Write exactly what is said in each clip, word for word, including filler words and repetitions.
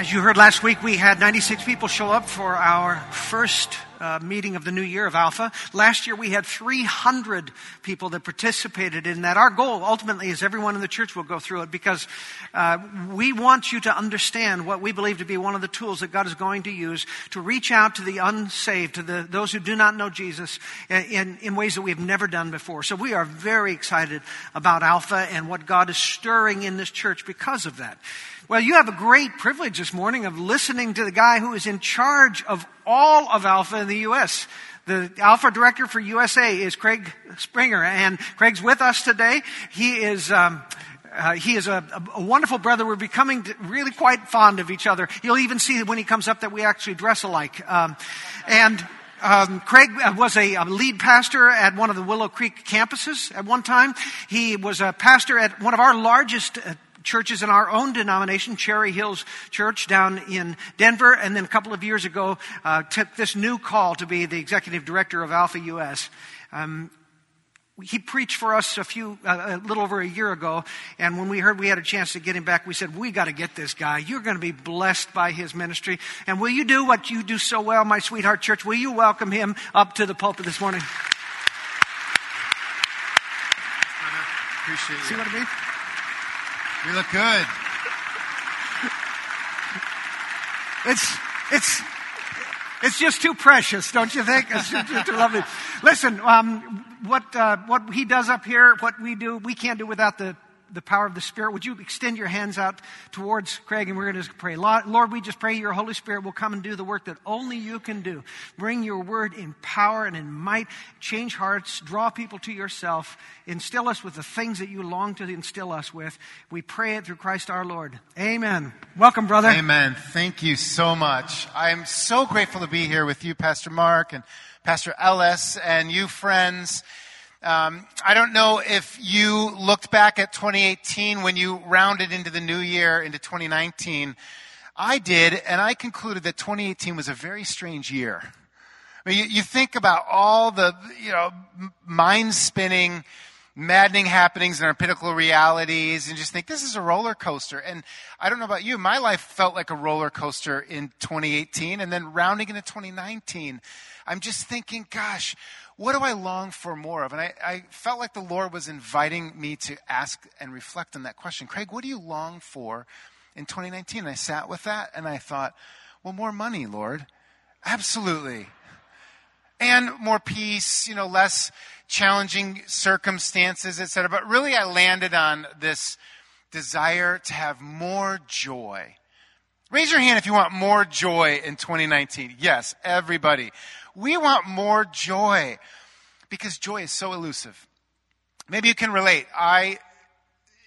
As you heard last week, we had ninety-six people show up for our first uh, meeting of the new year of Alpha. Last year, we had three hundred people that participated in that. Our goal, ultimately, is everyone in the church will go through it because uh, we want you to understand what we believe to be one of the tools that God is going to use to reach out to the unsaved, to the, those who do not know Jesus in, in ways that we've never done before. So we are very excited about Alpha and what God is stirring in this church because of that. Well, you have a great privilege this morning of listening to the guy who is in charge of all of Alpha in the U S The Alpha director for U S A is Craig Springer, and Craig's with us today. He is um, uh, he is a, a wonderful brother. We're becoming really quite fond of each other. You'll even see when he comes up that we actually dress alike. Um, and Um, Craig was a, a lead pastor at one of the Willow Creek campuses at one time. He was a pastor at one of our largest uh, churches in our own denomination, Cherry Hills Church down in Denver, and then a couple of years ago uh, took this new call to be the executive director of Alpha U S. Um, he preached for us a few, uh, a little over a year ago, and when we heard we had a chance to get him back, we said, we got to get this guy. You're going to be blessed by his ministry. And will you do what you do so well, my sweetheart church? Will you welcome him up to the pulpit this morning? Appreciate you. See what I mean? You look good. It's it's it's just too precious, don't you think? It's just, just too lovely. Listen, um, what uh, what he does up here, what we do, we can't do without the, the power of the Spirit. Would you extend your hands out towards Craig, and we're going to pray. Lord, we just pray your Holy Spirit will come and do the work that only you can do. Bring your word in power and in might. Change hearts. Draw people to yourself. Instill us with the things that you long to instill us with. We pray it through Christ our Lord. Amen. Welcome, brother. Amen. Thank you so much. I am so grateful to be here with you, Pastor Mark and Pastor Ellis and you friends. Um, I don't know if you looked back at twenty eighteen when you rounded into the new year, into twenty nineteen. I did, and I concluded that twenty eighteen was a very strange year. I mean, you, you think about all the, you know, mind-spinning, maddening happenings in our pinnacle realities and just think, this is a roller coaster. And I don't know about you, my life felt like a roller coaster in twenty eighteen, and then rounding into twenty nineteen. I'm just thinking, gosh, what do I long for more of? And I, I felt like the Lord was inviting me to ask and reflect on that question. Craig, what do you long for in twenty nineteen? And I sat with that and I thought, well, more money, Lord. Absolutely. And more peace, you know, less challenging circumstances, et cetera. But really I landed on this desire to have more joy. Raise your hand if you want more joy in twenty nineteen. Yes, everybody. We want more joy because joy is so elusive. Maybe you can relate. I,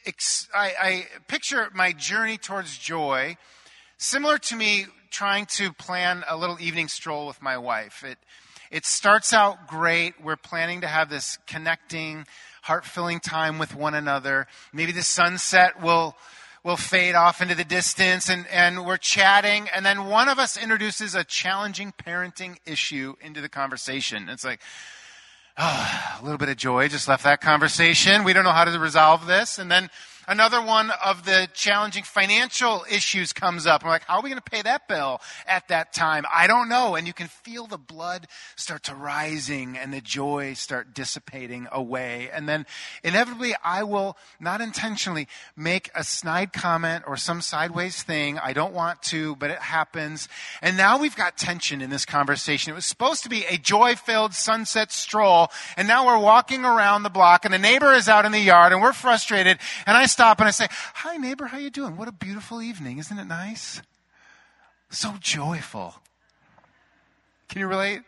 ex- I, I picture my journey towards joy similar to me trying to plan a little evening stroll with my wife. It, it starts out great. We're planning to have this connecting, heart-filling time with one another. Maybe the sunset will... We'll fade off into the distance, and, and we're chatting, and then one of us introduces a challenging parenting issue into the conversation. It's like, oh, a little bit of joy just left that conversation. We don't know how to resolve this. And then another one of the challenging financial issues comes up. I'm like, how are we going to pay that bill at that time? I don't know. And you can feel the blood start to rising and the joy start dissipating away. And then inevitably, I will not intentionally make a snide comment or some sideways thing. I don't want to, but it happens. And now we've got tension in this conversation. It was supposed to be a joy-filled sunset stroll. And now we're walking around the block and the neighbor is out in the yard and we're frustrated. And I stop and I say, hi neighbor, how you doing? What a beautiful evening. Isn't it nice? So joyful. Can you relate?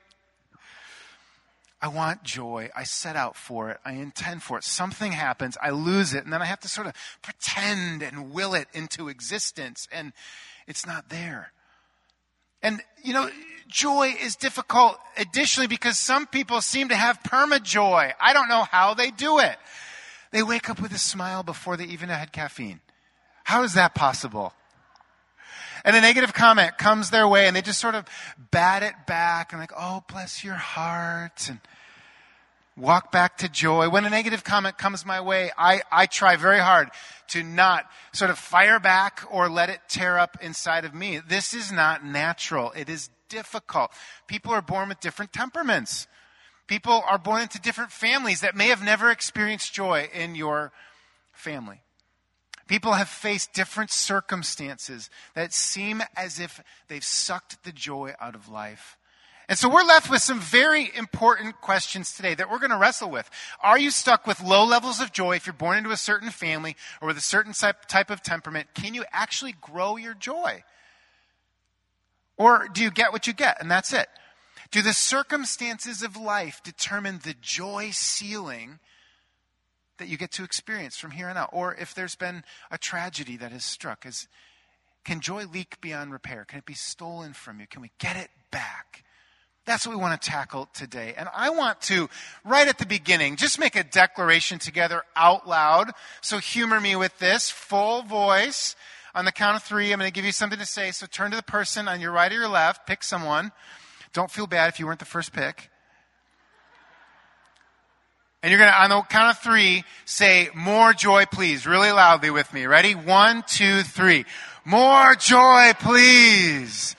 I want joy. I set out for it. I intend for it. Something happens. I lose it. And then I have to sort of pretend and will it into existence. And it's not there. And, you know, joy is difficult additionally because some people seem to have perma-joy. I don't know how they do it. They wake up with a smile before they even had caffeine. How is that possible? And a negative comment comes their way and they just sort of bat it back and like, oh, bless your heart. And Walk back to joy. When a negative comment comes my way, I, I try very hard to not sort of fire back or let it tear up inside of me. This is not natural. It is difficult. People are born with different temperaments. People are born into different families that may have never experienced joy in your family. People have faced different circumstances that seem as if they've sucked the joy out of life. And so we're left with some very important questions today that we're going to wrestle with. Are you stuck with low levels of joy if you're born into a certain family or with a certain type of temperament? Can you actually grow your joy? Or do you get what you get and that's it? Do the circumstances of life determine the joy ceiling that you get to experience from here on out? Or if there's been a tragedy that has struck, is, can joy leak beyond repair? Can it be stolen from you? Can we get it back? That's what we want to tackle today. And I want to, right at the beginning, just make a declaration together out loud. So humor me with this. Full voice. On the count of three, I'm going to give you something to say. So turn to the person on your right or your left. Pick someone. Don't feel bad if you weren't the first pick. And you're going to, on the count of three, say, more joy, please, really loudly with me. Ready? One, two, three. More joy, please.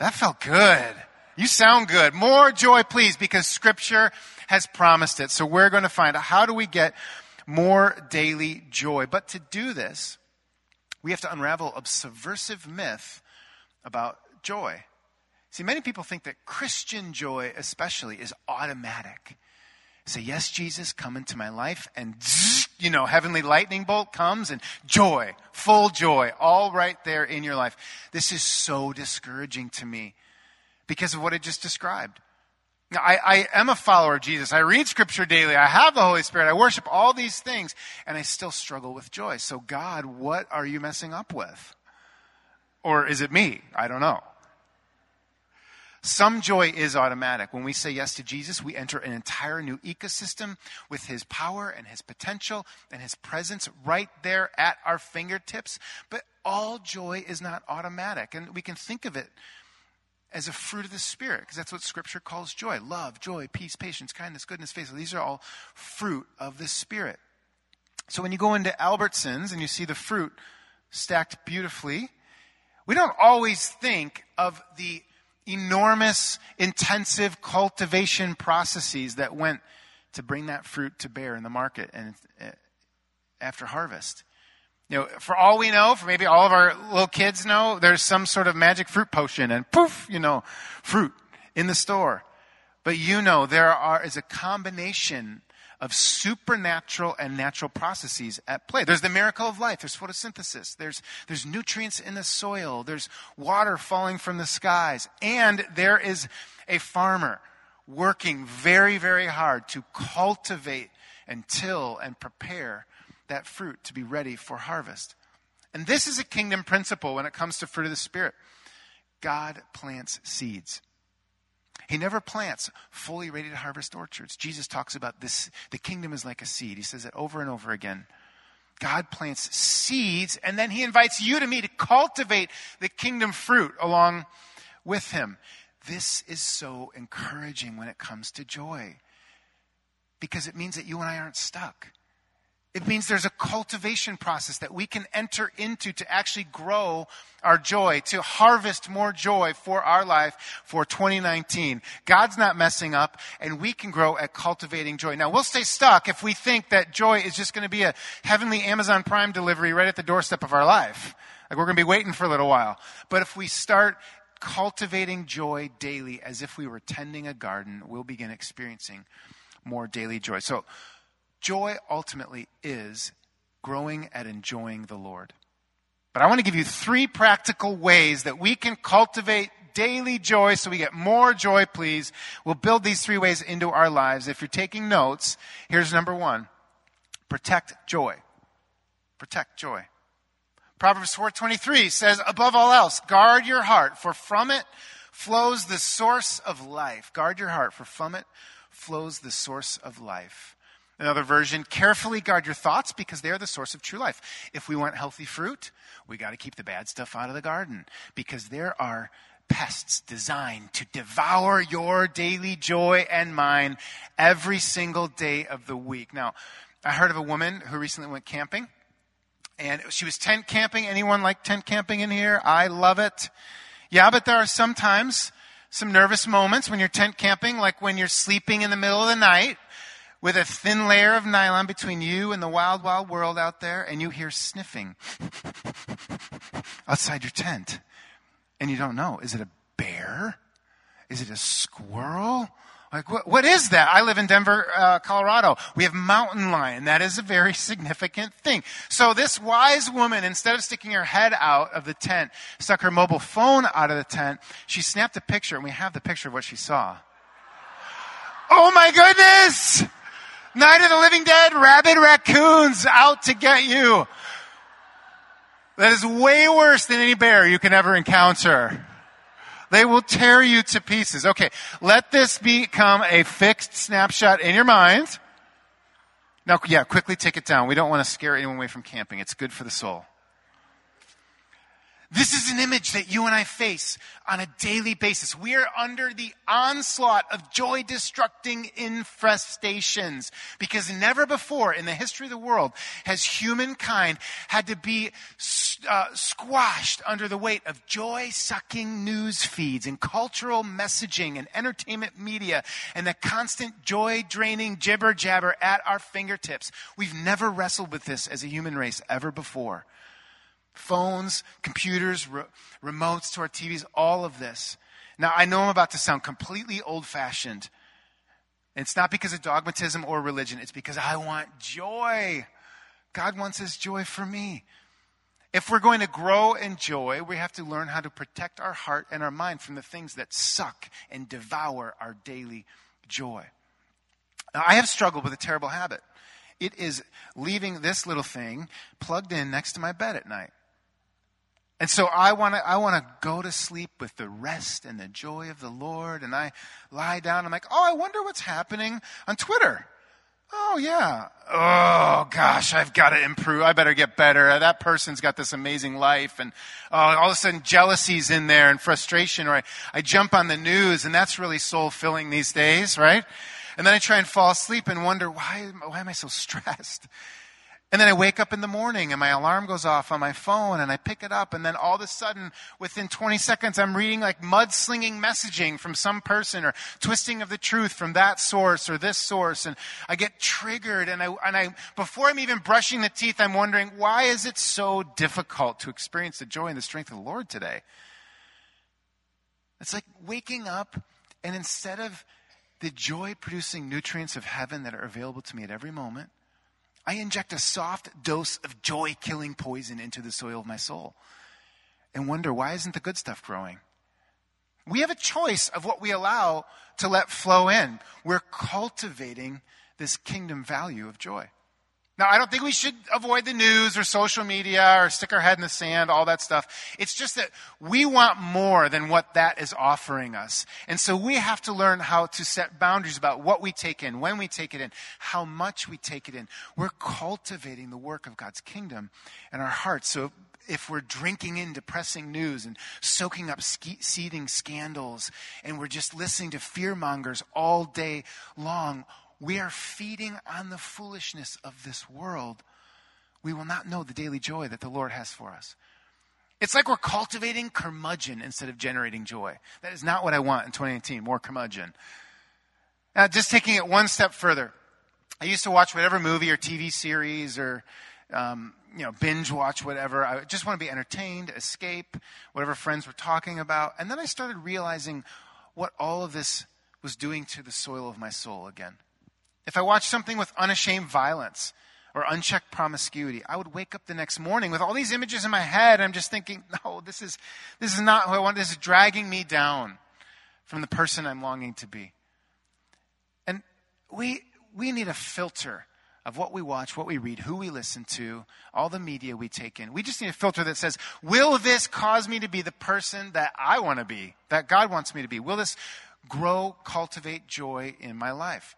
That felt good. You sound good. More joy, please, because Scripture has promised it. So we're going to find out how do we get more daily joy. But to do this, we have to unravel a subversive myth about joy. See, many people think that Christian joy especially is automatic. Say, yes, Jesus, come into my life, and, you know, heavenly lightning bolt comes, and joy, full joy, all right there in your life. This is so discouraging to me, because of what I just described. Now, I, I am a follower of Jesus. I read Scripture daily. I have the Holy Spirit. I worship all these things. And I still struggle with joy. So God, what are you messing up with? Or is it me? I don't know. Some joy is automatic. When we say yes to Jesus, we enter an entire new ecosystem with his power and his potential and his presence right there at our fingertips. But all joy is not automatic. And we can think of it as a fruit of the Spirit, because that's what Scripture calls joy. Love, joy, peace, patience, kindness, goodness, faithfulness. These are all fruit of the Spirit. So when you go into Albertsons and you see the fruit stacked beautifully, we don't always think of the enormous, intensive cultivation processes that went to bring that fruit to bear in the market and after harvest. You know, for all we know, for maybe all of our little kids know, there's some sort of magic fruit potion and poof, you know, fruit in the store. But you know, there are is a combination of supernatural and natural processes at play. There's the miracle of life. There's photosynthesis. There's, there's nutrients in the soil. There's water falling from the skies. And there is a farmer working very, very hard to cultivate and till and prepare that fruit to be ready for harvest. And this is a kingdom principle when it comes to fruit of the Spirit. God plants seeds. He never plants fully ready to harvest orchards. Jesus talks about this. The kingdom is like a seed. He says it over and over again. God plants seeds, and then he invites you to me to cultivate the kingdom fruit along with him. This is so encouraging when it comes to joy, because it means that you and I aren't stuck. It means there's a cultivation process that we can enter into to actually grow our joy, to harvest more joy for our life for twenty nineteen. God's not messing up, and we can grow at cultivating joy. Now, we'll stay stuck if we think that joy is just going to be a heavenly Amazon Prime delivery right at the doorstep of our life. Like, we're going to be waiting for a little while. But if we start cultivating joy daily as if we were tending a garden, we'll begin experiencing more daily joy. So, joy ultimately is growing at enjoying the Lord. But I want to give you three practical ways that we can cultivate daily joy so we get more joy, please. We'll build these three ways into our lives. If you're taking notes, here's number one. Protect joy. Protect joy. Proverbs four twenty-three says, above all else, guard your heart, for from it flows the source of life. Guard your heart, for from it flows the source of life. Another version, carefully guard your thoughts because they are the source of true life. If we want healthy fruit, we got to keep the bad stuff out of the garden because there are pests designed to devour your daily joy and mine every single day of the week. Now, I heard of a woman who recently went camping, and she was tent camping. Anyone like tent camping in here? I love it. Yeah, but there are sometimes some nervous moments when you're tent camping, like when you're sleeping in the middle of the night with a thin layer of nylon between you and the wild, wild world out there, and you hear sniffing outside your tent. And you don't know, is it a bear? Is it a squirrel? Like, what, what is that? I live in Denver, uh, Colorado. We have mountain lion. That is a very significant thing. So this wise woman, instead of sticking her head out of the tent, stuck her mobile phone out of the tent. She snapped a picture, and we have the picture of what she saw. Oh, my goodness! Night of the Living Dead, rabid raccoons out to get you. That is way worse than any bear you can ever encounter. They will tear you to pieces. Okay, let this become a fixed snapshot in your mind. Now, yeah, quickly take it down. We don't want to scare anyone away from camping. It's good for the soul. This is an image that you and I face on a daily basis. We are under the onslaught of joy-destructing infestations because never before in the history of the world has humankind had to be uh, squashed under the weight of joy-sucking news feeds and cultural messaging and entertainment media and the constant joy-draining jibber-jabber at our fingertips. We've never wrestled with this as a human race ever before. Phones, computers, re- remotes to our T Vs, all of this. Now, I know I'm about to sound completely old-fashioned. It's not because of dogmatism or religion. It's because I want joy. God wants his joy for me. If we're going to grow in joy, we have to learn how to protect our heart and our mind from the things that suck and devour our daily joy. Now, I have struggled with a terrible habit. It is leaving this little thing plugged in next to my bed at night. And so I want to I want to go to sleep with the rest and the joy of the Lord. And I lie down. I'm like, oh, I wonder what's happening on Twitter. Oh, yeah. Oh, gosh, I've got to improve. I better get better. That person's got this amazing life. And oh, all of a sudden, jealousy's in there and frustration. Or I, I jump on the news, and that's really soul-filling these days, right? And then I try and fall asleep and wonder, why, why am I so stressed? And then I wake up in the morning and my alarm goes off on my phone and I pick it up. And then all of a sudden, within twenty seconds, I'm reading like mudslinging messaging from some person or twisting of the truth from that source or this source. And I get triggered. And I, and I, before I'm even brushing the teeth, I'm wondering, why is it so difficult to experience the joy and the strength of the Lord today? It's like waking up and instead of the joy-producing nutrients of heaven that are available to me at every moment, I inject a soft dose of joy-killing poison into the soil of my soul and wonder, why isn't the good stuff growing? We have a choice of what we allow to let flow in. We're cultivating this kingdom value of joy. Now, I don't think we should avoid the news or social media or stick our head in the sand, all that stuff. It's just that we want more than what that is offering us. And so we have to learn how to set boundaries about what we take in, when we take it in, how much we take it in. We're cultivating the work of God's kingdom in our hearts. So if we're drinking in depressing news and soaking up ske- seething scandals and we're just listening to fearmongers all day long, we are feeding on the foolishness of this world. We will not know the daily joy that the Lord has for us. It's like we're cultivating curmudgeon instead of generating joy. That is not what I want in twenty eighteen, more curmudgeon. Now, just taking it one step further. I used to watch whatever movie or T V series or um, you know, binge watch whatever. I just want to be entertained, escape, whatever friends were talking about. And then I started realizing what all of this was doing to the soil of my soul again. If I watched something with unashamed violence or unchecked promiscuity, I would wake up the next morning with all these images in my head. And I'm just thinking, no, this is this is not who I want. This is dragging me down from the person I'm longing to be. And we we need a filter of what we watch, what we read, who we listen to, all the media we take in. We just need a filter that says, will this cause me to be the person that I want to be, that God wants me to be? Will this grow, cultivate joy in my life?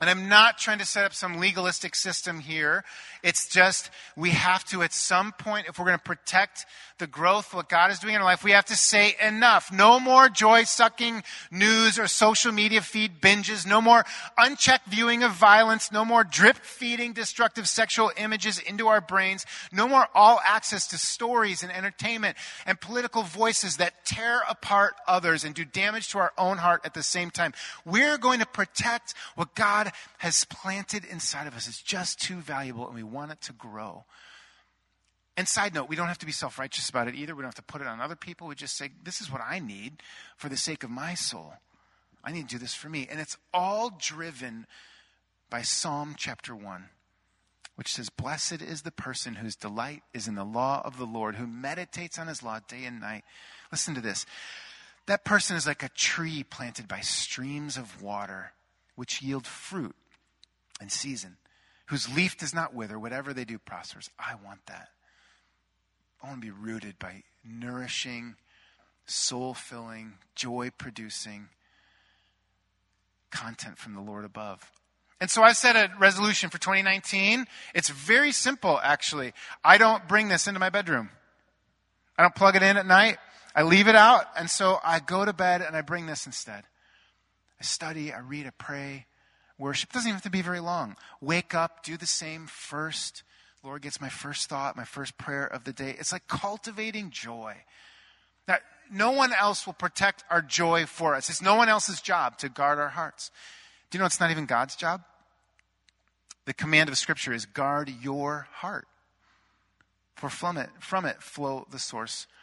And I'm not trying to set up some legalistic system here. It's just we have to, at some point, if we're going to protect the growth, what God is doing in our life, we have to say enough. No more joy-sucking news or social media feed binges. No more unchecked viewing of violence. No more drip-feeding destructive sexual images into our brains. No more all-access to stories and entertainment and political voices that tear apart others and do damage to our own heart at the same time. We're going to protect what God has planted inside of us. It's just too valuable, and we want it to grow. And side note, we don't have to be self-righteous about it either. We don't have to put it on other people. We just say, this is what I need for the sake of my soul. I need to do this for me. And it's all driven by Psalm chapter one, which says, blessed is the person whose delight is in the law of the Lord, who meditates on his law day and night. Listen to this. That person is like a tree planted by streams of water, which yield fruit in season, whose leaf does not wither, whatever they do prospers. I want that. I want to be rooted by nourishing, soul-filling, joy-producing content from the Lord above. And so I set a resolution for twenty nineteen. It's very simple, actually. I don't bring this into my bedroom. I don't plug it in at night. I leave it out. And so I go to bed and I bring this instead. I study, I read, I pray, worship. It doesn't even have to be very long. Wake up, do the same first. Lord gets my first thought, my first prayer of the day. It's like cultivating joy. Now, no one else will protect our joy for us. It's no one else's job to guard our hearts. Do you know it's not even God's job? The command of Scripture is guard your heart. For from it, from it flow the source of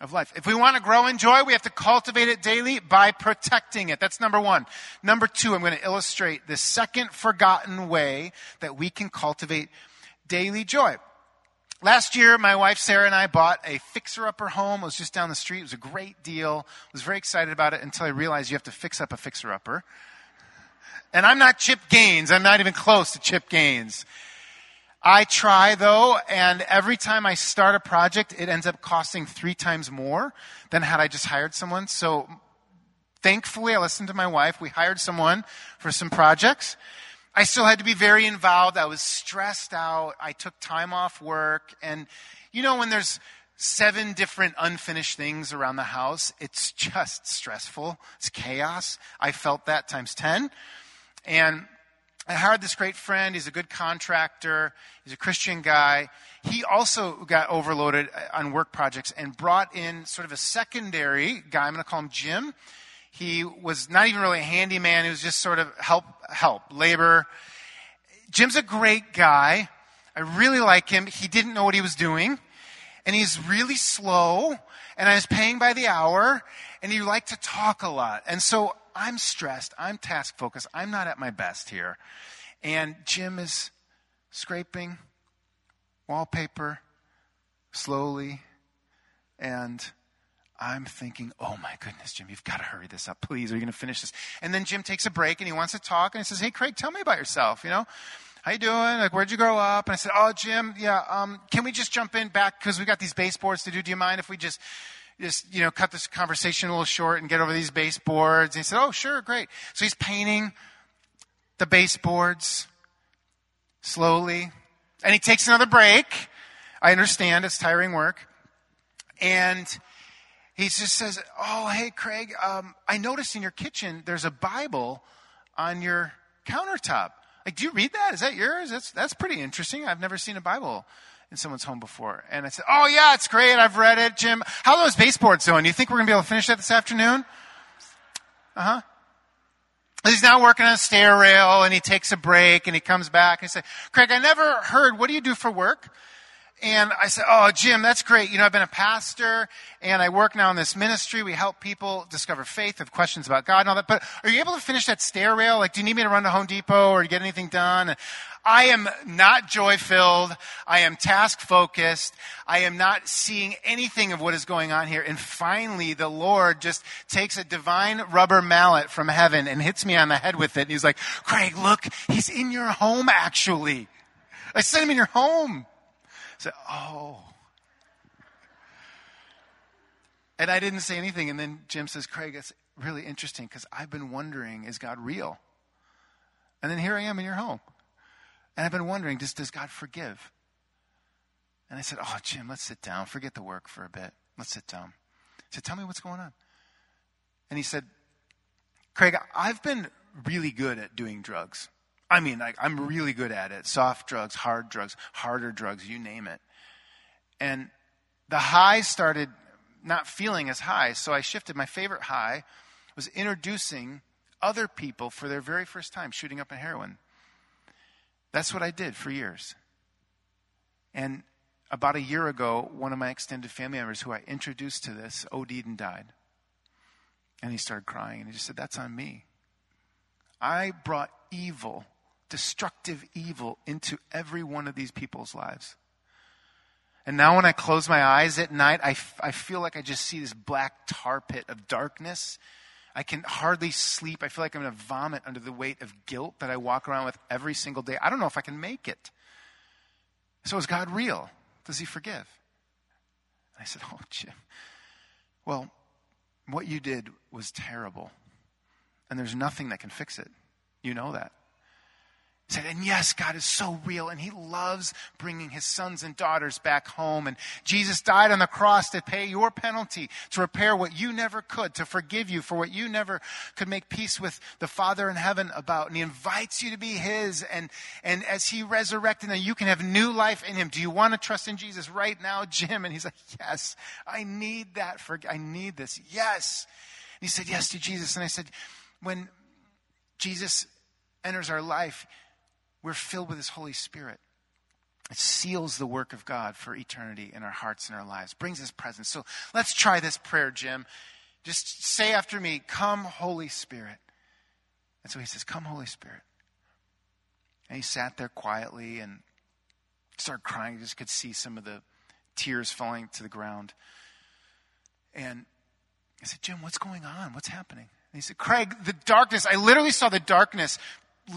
of life. If we want to grow in joy, we have to cultivate it daily by protecting it. That's number one. Number two, I'm going to illustrate the second forgotten way that we can cultivate daily joy. Last year, my wife Sarah and I bought a fixer-upper home. It was just down the street. It was a great deal. I was very excited about it until I realized you have to fix up a fixer-upper. And I'm not Chip Gaines. I'm not even close to Chip Gaines. I try, though, and every time I start a project, it ends up costing three times more than had I just hired someone. So thankfully, I listened to my wife. We hired someone for some projects. I still had to be very involved. I was stressed out. I took time off work. And, you know, when there's seven different unfinished things around the house, it's just stressful. It's chaos. I felt that times ten. And I hired this great friend. He's a good contractor. He's a Christian guy. He also got overloaded on work projects and brought in sort of a secondary guy. I'm going to call him Jim. He was not even really a handyman. He was just sort of help, help, labor. Jim's a great guy. I really like him. He didn't know what he was doing. And he's really slow. And I was paying by the hour. And he liked to talk a lot. And so I'm stressed. I'm task focused. I'm not at my best here. And Jim is scraping wallpaper slowly. And I'm thinking, oh my goodness, Jim, you've got to hurry this up. Please, are you going to finish this? And then Jim takes a break and he wants to talk. And he says, hey, Craig, tell me about yourself. You know, how you doing? Like, where'd you grow up? And I said, oh, Jim, yeah, um, can we just jump in back? Because we got these baseboards to do. Do you mind if we just... Just, you know, cut this conversation a little short and get over these baseboards. And he said, oh, sure, great. So he's painting the baseboards slowly. And he takes another break. I understand it's tiring work. And he just says, oh, hey, Craig, um, I noticed in your kitchen there's a Bible on your countertop. Like, do you read that? Is that yours? That's, that's pretty interesting. I've never seen a Bible in someone's home before. And I said, oh yeah, it's great. I've read it, Jim. How are those baseboards doing? Do you think we're going to be able to finish that this afternoon? Uh-huh. He's now working on a stair rail and he takes a break and he comes back and he said, Craig, I never heard, what do you do for work? And I said, oh, Jim, that's great. You know, I've been a pastor and I work now in this ministry. We help people discover faith, have questions about God and all that. But are you able to finish that stair rail? Like, do you need me to run to Home Depot or get anything done? I am not joy-filled. I am task-focused. I am not seeing anything of what is going on here. And finally, the Lord just takes a divine rubber mallet from heaven and hits me on the head with it. And he's like, Craig, look, he's in your home, actually. I sent him in your home. I said, oh. And I didn't say anything. And then Jim says, Craig, that's really interesting because I've been wondering, is God real? And then here I am in your home. And I've been wondering, does, does God forgive? And I said, oh, Jim, let's sit down. Forget the work for a bit. Let's sit down. I said, tell me what's going on. And he said, Craig, I've been really good at doing drugs. I mean, like, I'm really good at it. Soft drugs, hard drugs, harder drugs, you name it. And the high started not feeling as high. So I shifted. My favorite high was introducing other people for their very first time, shooting up on heroin. That's what I did for years. And about a year ago, one of my extended family members who I introduced to this O D'd and died. And he started crying. And he just said, that's on me. I brought evil, destructive evil, into every one of these people's lives. And now when I close my eyes at night, I, f- I feel like I just see this black tar pit of darkness. I can hardly sleep. I feel like I'm going to vomit under the weight of guilt that I walk around with every single day. I don't know if I can make it. So is God real? Does he forgive? And I said, oh, Jim, well, what you did was terrible. And there's nothing that can fix it. You know that. He said, and yes, God is so real, and he loves bringing his sons and daughters back home. And Jesus died on the cross to pay your penalty, to repair what you never could, to forgive you for what you never could make peace with the Father in heaven about. And he invites you to be his. And, and as he resurrected, you can have new life in him. Do you want to trust in Jesus right now, Jim? And he's like, yes, I need that. For, I need this. Yes. And he said, yes to Jesus. And I said, when Jesus enters our life, we're filled with his Holy Spirit. It seals the work of God for eternity in our hearts and our lives, brings his presence. So let's try this prayer, Jim. Just say after me, come, Holy Spirit. And so he says, come, Holy Spirit. And he sat there quietly and started crying. You just could see some of the tears falling to the ground. And I said, Jim, what's going on? What's happening? And he said, Craig, the darkness, I literally saw the darkness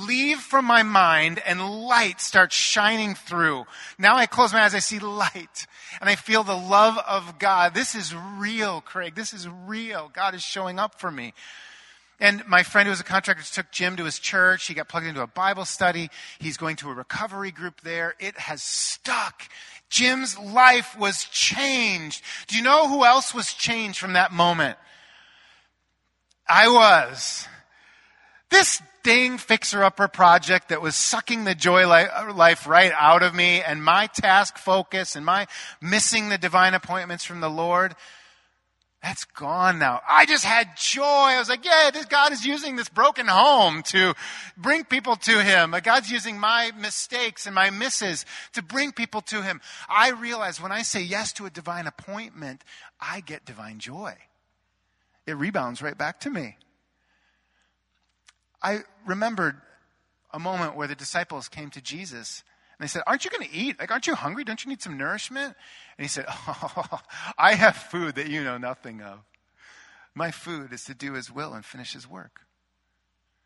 leave from my mind and light start shining through. Now I close my eyes, I see light, and I feel the love of God. This is real, Craig. This is real. God is showing up for me. And my friend who was a contractor took Jim to his church. He got plugged into a Bible study. He's going to a recovery group there. It has stuck. Jim's life was changed. Do you know who else was changed from that moment? I was. This dang fixer-upper project that was sucking the joy life right out of me, and my task focus and my missing the divine appointments from the Lord, that's gone now. I just had joy. I was like, yeah, this God is using this broken home to bring people to him. God's using my mistakes and my misses to bring people to him. I realized when I say yes to a divine appointment, I get divine joy. It rebounds right back to me. I remembered a moment where the disciples came to Jesus and they said, aren't you going to eat? Like, aren't you hungry? Don't you need some nourishment? And he said, oh, I have food that you know nothing of. My food is to do his will and finish his work.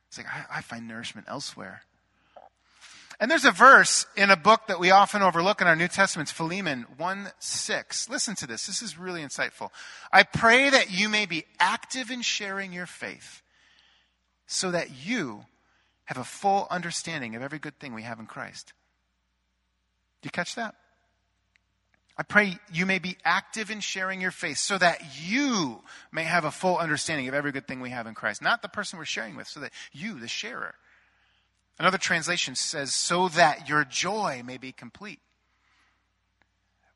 It's like, I, I find nourishment elsewhere. And there's a verse in a book that we often overlook in our New Testament, Philemon one six. Listen to this. This is really insightful. I pray that you may be active in sharing your faith so that you have a full understanding of every good thing we have in Christ. Do you catch that? I pray you may be active in sharing your faith so that you may have a full understanding of every good thing we have in Christ. Not the person we're sharing with, so that you, the sharer. Another translation says, so that your joy may be complete.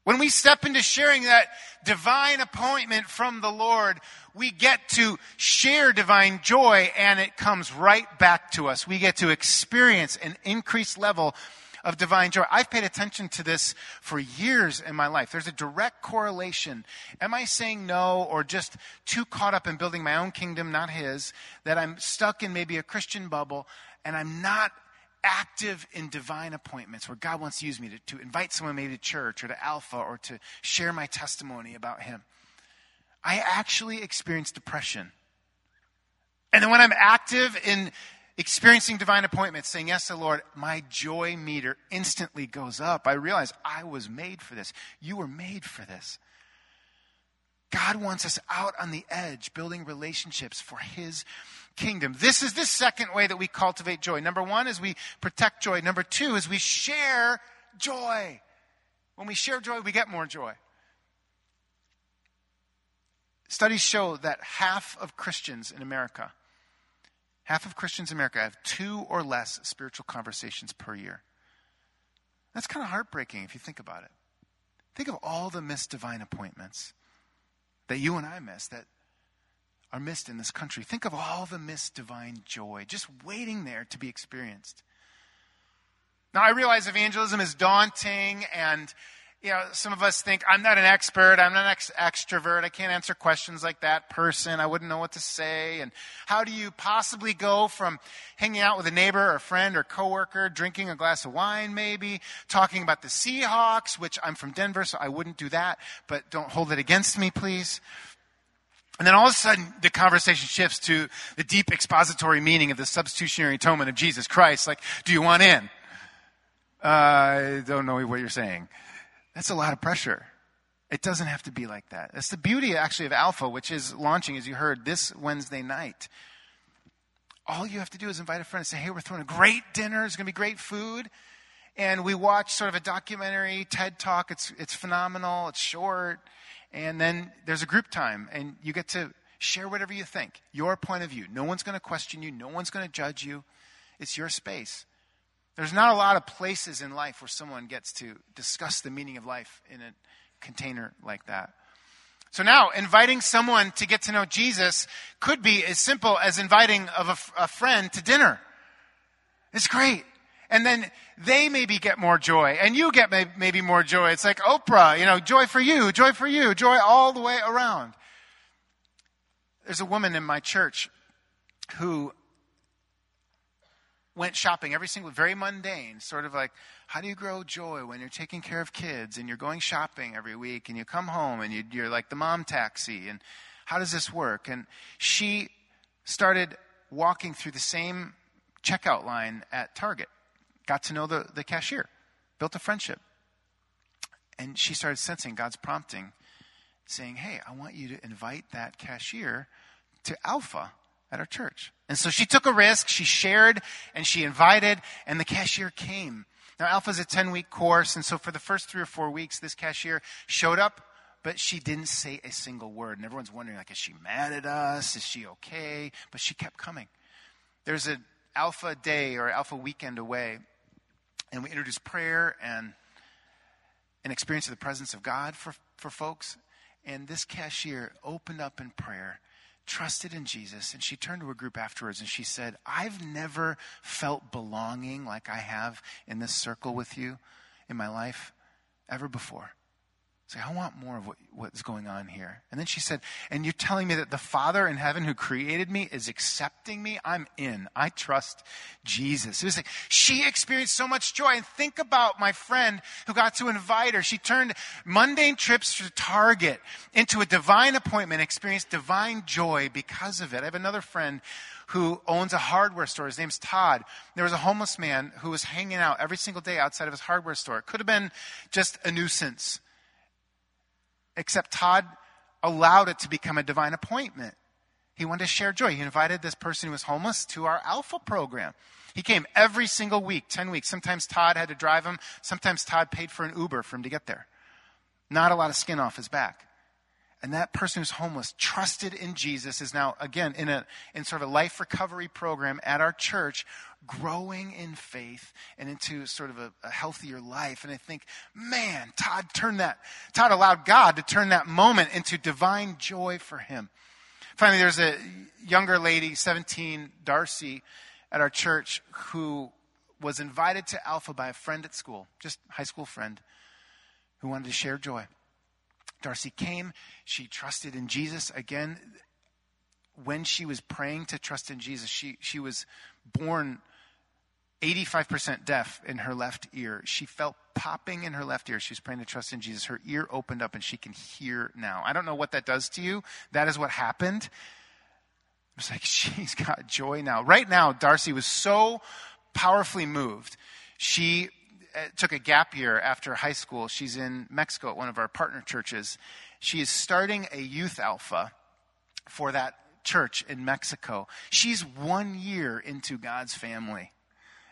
When we step into sharing that divine appointment from the Lord, we get to share divine joy, and it comes right back to us. We get to experience an increased level of divine joy. I've paid attention to this for years in my life. There's a direct correlation. Am I saying no, or just too caught up in building my own kingdom, not his, that I'm stuck in maybe a Christian bubble, and I'm not active in divine appointments where God wants to use me to, to invite someone maybe to church or to Alpha or to share my testimony about him? I actually experience depression. And then when I'm active in experiencing divine appointments, saying yes to the Lord, my joy meter instantly goes up. I realize I was made for this. You were made for this. God wants us out on the edge, building relationships for his kingdom. This is the second way that we cultivate joy. Number one is we protect joy. Number two is we share joy. When we share joy, we get more joy. Studies show that half of Christians in America, half of Christians in America have two or less spiritual conversations per year. That's kind of heartbreaking if you think about it. Think of all the missed divine appointments that you and I miss, that are missed in this country. Think of all the missed divine joy just waiting there to be experienced. Now, I realize evangelism is daunting, and you know, some of us think, I'm not an expert, I'm not an ex- extrovert, I can't answer questions like that person, I wouldn't know what to say. And how do you possibly go from hanging out with a neighbor or friend or coworker, drinking a glass of wine maybe, talking about the Seahawks, which I'm from Denver, so I wouldn't do that, but don't hold it against me, please. And then all of a sudden, the conversation shifts to the deep expository meaning of the substitutionary atonement of Jesus Christ. Like, do you want in? Uh, I don't know what you're saying. That's a lot of pressure. It doesn't have to be like that. That's the beauty, actually, of Alpha, which is launching, as you heard, this Wednesday night. All you have to do is invite a friend and say, hey, we're throwing a great dinner. It's going to be great food. And we watch sort of a documentary, TED Talk. It's, it's phenomenal. It's short. And then there's a group time, and you get to share whatever you think, your point of view. No one's going to question you. No one's going to judge you. It's your space. There's not a lot of places in life where someone gets to discuss the meaning of life in a container like that. So now, inviting someone to get to know Jesus could be as simple as inviting of a, a friend to dinner. It's great. And then they maybe get more joy, and you get maybe more joy. It's like Oprah, you know, joy for you, joy for you, joy all the way around. There's a woman in my church who went shopping every single, very mundane, sort of like, how do you grow joy when you're taking care of kids and you're going shopping every week and you come home and you, you're like the mom taxi, and how does this work? And she started walking through the same checkout line at Target. Got to know the, the cashier, built a friendship. And she started sensing God's prompting, saying, hey, I want you to invite that cashier to Alpha at our church. And so she took a risk, she shared, and she invited, and the cashier came. Now, Alpha's a ten-week course, and so for the first three or four weeks, this cashier showed up, but she didn't say a single word. And everyone's wondering, like, is she mad at us? Is she okay? But she kept coming. There's an Alpha day or Alpha weekend away, and we introduced prayer and an experience of the presence of God for, for folks. And this cashier opened up in prayer, trusted in Jesus, and she turned to a group afterwards and she said, I've never felt belonging like I have in this circle with you in my life ever before. Say, I want more of what, what's going on here. And then she said, and you're telling me that the Father in heaven who created me is accepting me? I'm in. I trust Jesus. It was like, she experienced so much joy. And think about my friend who got to invite her. She turned mundane trips to Target into a divine appointment, experienced divine joy because of it. I have another friend who owns a hardware store. His name's Todd. There was a homeless man who was hanging out every single day outside of his hardware store. It could have been just a nuisance, except Todd allowed it to become a divine appointment. He wanted to share joy. He invited this person who was homeless to our Alpha program. He came every single week, ten weeks. Sometimes Todd had to drive him. Sometimes Todd paid for an Uber for him to get there. Not a lot of skin off his back. And that person who's homeless, trusted in Jesus, is now, again, in a in sort of a life recovery program at our church, growing in faith and into sort of a, a healthier life. And I think, man, Todd turned that, Todd allowed God to turn that moment into divine joy for him. Finally, there's a younger lady, seventeen, Darcy, at our church, who was invited to Alpha by a friend at school, just a high school friend, who wanted to share joy. Darcy came, she trusted in Jesus. Again, when she was praying to trust in Jesus, she, she was born eighty-five percent deaf in her left ear. She felt popping in her left ear. She was praying to trust in Jesus. Her ear opened up and she can hear now. I don't know what that does to you. That is what happened. It's like, she's got joy now. Right now, Darcy was so powerfully moved. She... took a gap year after high school. She's in Mexico at one of our partner churches, She is starting a youth alpha for that church in Mexico. She's one year into God's family,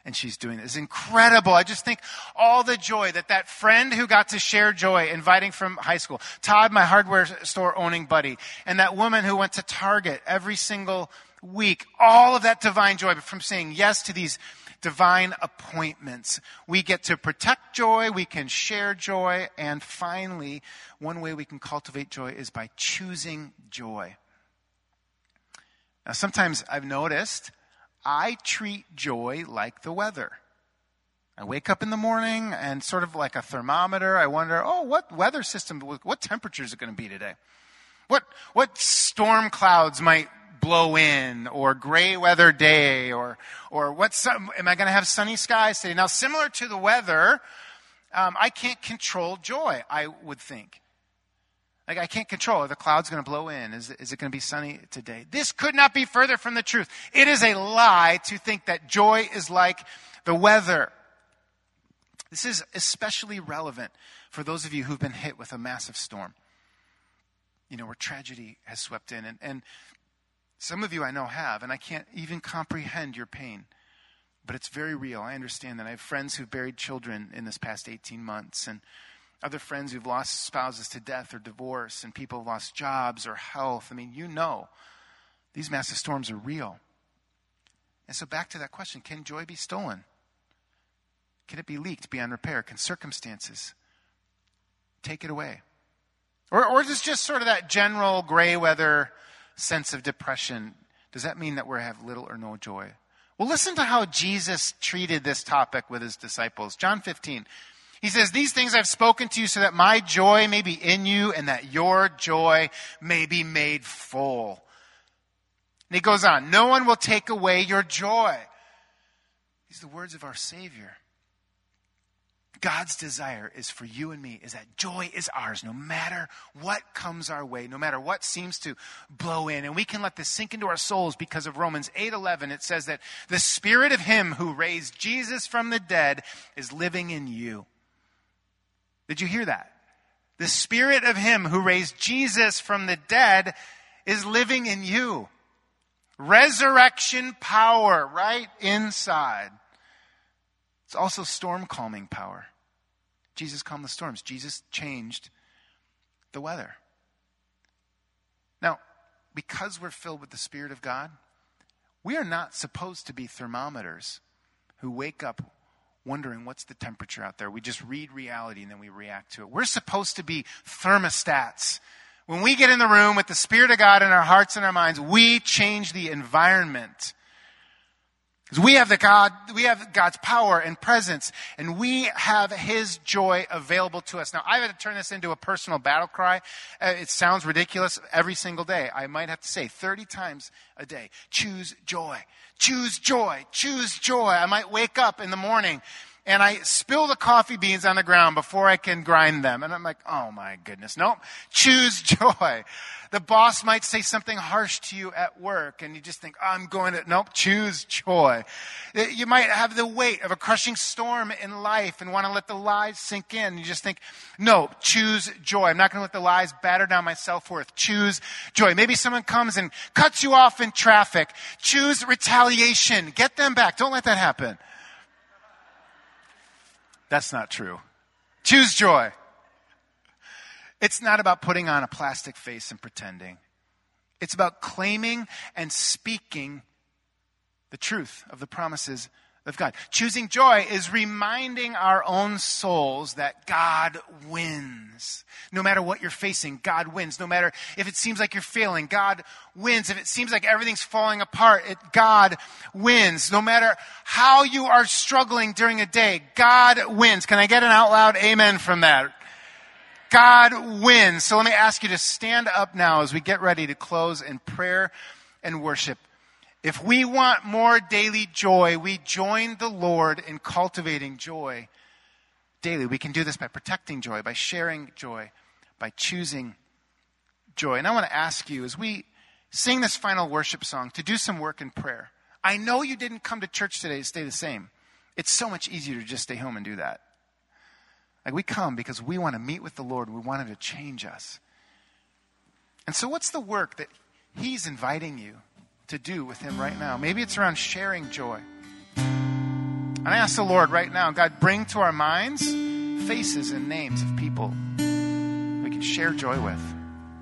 and she's doing this. It's incredible. I just think all the joy that that friend who got to share joy, inviting from high school, Todd, my hardware store owning buddy, and that woman who went to Target every single week, all of that divine joy, but from saying yes to these divine appointments. We get to protect joy, we can share joy, and finally, one way we can cultivate joy is by choosing joy. Now, sometimes I've noticed I treat joy like the weather. I wake up in the morning and sort of like a thermometer, I wonder, oh, what weather system, what temperature is it going to be today? What what storm clouds might blow in, or gray weather day, or or what's, am I going to have sunny skies today? Now, similar to the weather, um, I can't control joy, I would think. Like, I can't control, are the clouds going to blow in? Is, is it going to be sunny today? This could not be further from the truth. It is a lie to think that joy is like the weather. This is especially relevant for those of you who've been hit with a massive storm, you know, where tragedy has swept in. And, and some of you I know have, and I can't even comprehend your pain. But it's very real. I understand that. I have friends who've buried children in this past eighteen months, and other friends who've lost spouses to death or divorce, and people have lost jobs or health. I mean, you know, these massive storms are real. And so back to that question, can joy be stolen? Can it be leaked beyond repair? Can circumstances take it away? Or, or is it just sort of that general gray weather sense of depression? Does that mean that we have little or no joy? Well, listen to how Jesus treated this topic with his disciples. John fifteen. He says, these things I've spoken to you so that my joy may be in you and that your joy may be made full. And he goes on, no one will take away your joy. These are the words of our Savior. God's desire is for you and me, is that joy is ours no matter what comes our way, no matter what seems to blow in. And we can let this sink into our souls because of Romans eight eleven. It says that the spirit of him who raised Jesus from the dead is living in you. Did you hear that? The spirit of him who raised Jesus from the dead is living in you. Resurrection power right inside. It's also storm calming power. Jesus calmed the storms. Jesus changed the weather. Now, because we're filled with the Spirit of God, we are not supposed to be thermometers who wake up wondering what's the temperature out there. We just read reality and then we react to it. We're supposed to be thermostats. When we get in the room with the Spirit of God in our hearts and our minds, we change the environment. Because we have the God, we have God's power and presence, and we have his joy available to us. Now, I've had to turn this into a personal battle cry. Uh, it sounds ridiculous every single day. I might have to say thirty times a day, choose joy, choose joy, choose joy. I might wake up in the morning and I spill the coffee beans on the ground before I can grind them. And I'm like, oh my goodness, nope, choose joy. The boss might say something harsh to you at work, and you just think, oh, I'm going to, nope, choose joy. You might have the weight of a crushing storm in life and want to let the lies sink in. You just think, no, choose joy. I'm not going to let the lies batter down my self-worth. Choose joy. Maybe someone comes and cuts you off in traffic. Choose retaliation. Get them back. Don't let that happen. That's not true. Choose joy. It's not about putting on a plastic face and pretending. It's about claiming and speaking the truth of the promises of God. Choosing joy is reminding our own souls that God wins. No matter what you're facing, God wins. No matter if it seems like you're failing, God wins. If it seems like everything's falling apart, it, God wins. No matter how you are struggling during a day, God wins. Can I get an out loud amen from that? God wins. So let me ask you to stand up now as we get ready to close in prayer and worship. If we want more daily joy, we join the Lord in cultivating joy daily. We can do this by protecting joy, by sharing joy, by choosing joy. And I want to ask you, as we sing this final worship song, to do some work in prayer. I know you didn't come to church today to stay the same. It's so much easier to just stay home and do that. Like, we come because we want to meet with the Lord. We want him to change us. And so what's the work that he's inviting you to do with him right now? Maybe it's around sharing joy. And I ask the Lord right now, God, bring to our minds faces and names of people we can share joy with.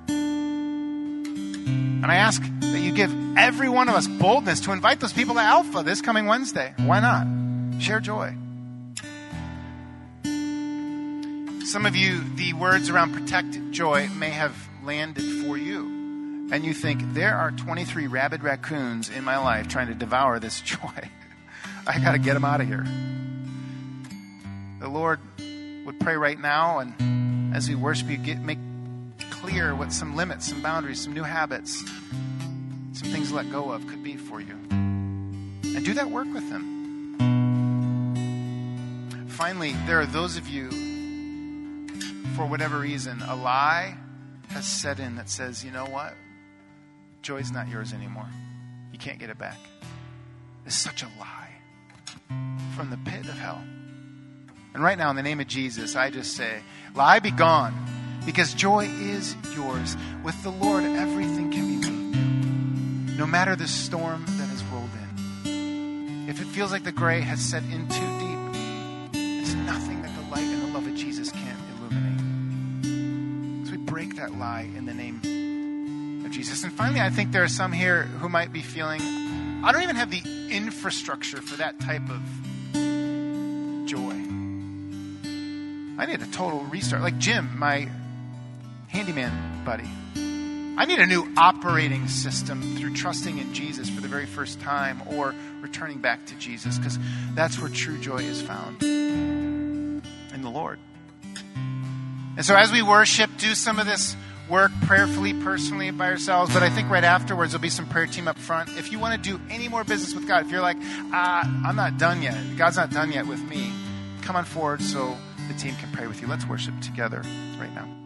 And I ask that you give every one of us boldness to invite those people to Alpha this coming Wednesday. Why not? Share joy. Some of you, the words around protect joy may have landed for you. And you think, there are twenty-three rabid raccoons in my life trying to devour this joy. I got to get them out of here. The Lord would pray right now, and as we worship you, get, make clear what some limits, some boundaries, some new habits, some things to let go of could be for you. And do that work with them. Finally, there are those of you, for whatever reason, a lie has set in that says, you know what? Joy's not yours anymore. You can't get it back. It's such a lie from the pit of hell. And right now, in the name of Jesus, I just say, lie be gone, because joy is yours. With the Lord, everything can be made new, no matter the storm that has rolled in. If it feels like the gray has set in too deep, it's nothing that the light and the love of Jesus can't illuminate. So we break that lie in the name of Jesus. And finally, I think there are some here who might be feeling, I don't even have the infrastructure for that type of joy. I need a total restart. Like Jim, my handyman buddy. I need a new operating system through trusting in Jesus for the very first time, or returning back to Jesus, because that's where true joy is found, in the Lord. And so as we worship, do some of this work prayerfully, personally, by yourselves. But I think right afterwards, there'll be some prayer team up front. If you want to do any more business with God, if you're like, ah, I'm not done yet. God's not done yet with me. Come on forward so the team can pray with you. Let's worship together right now.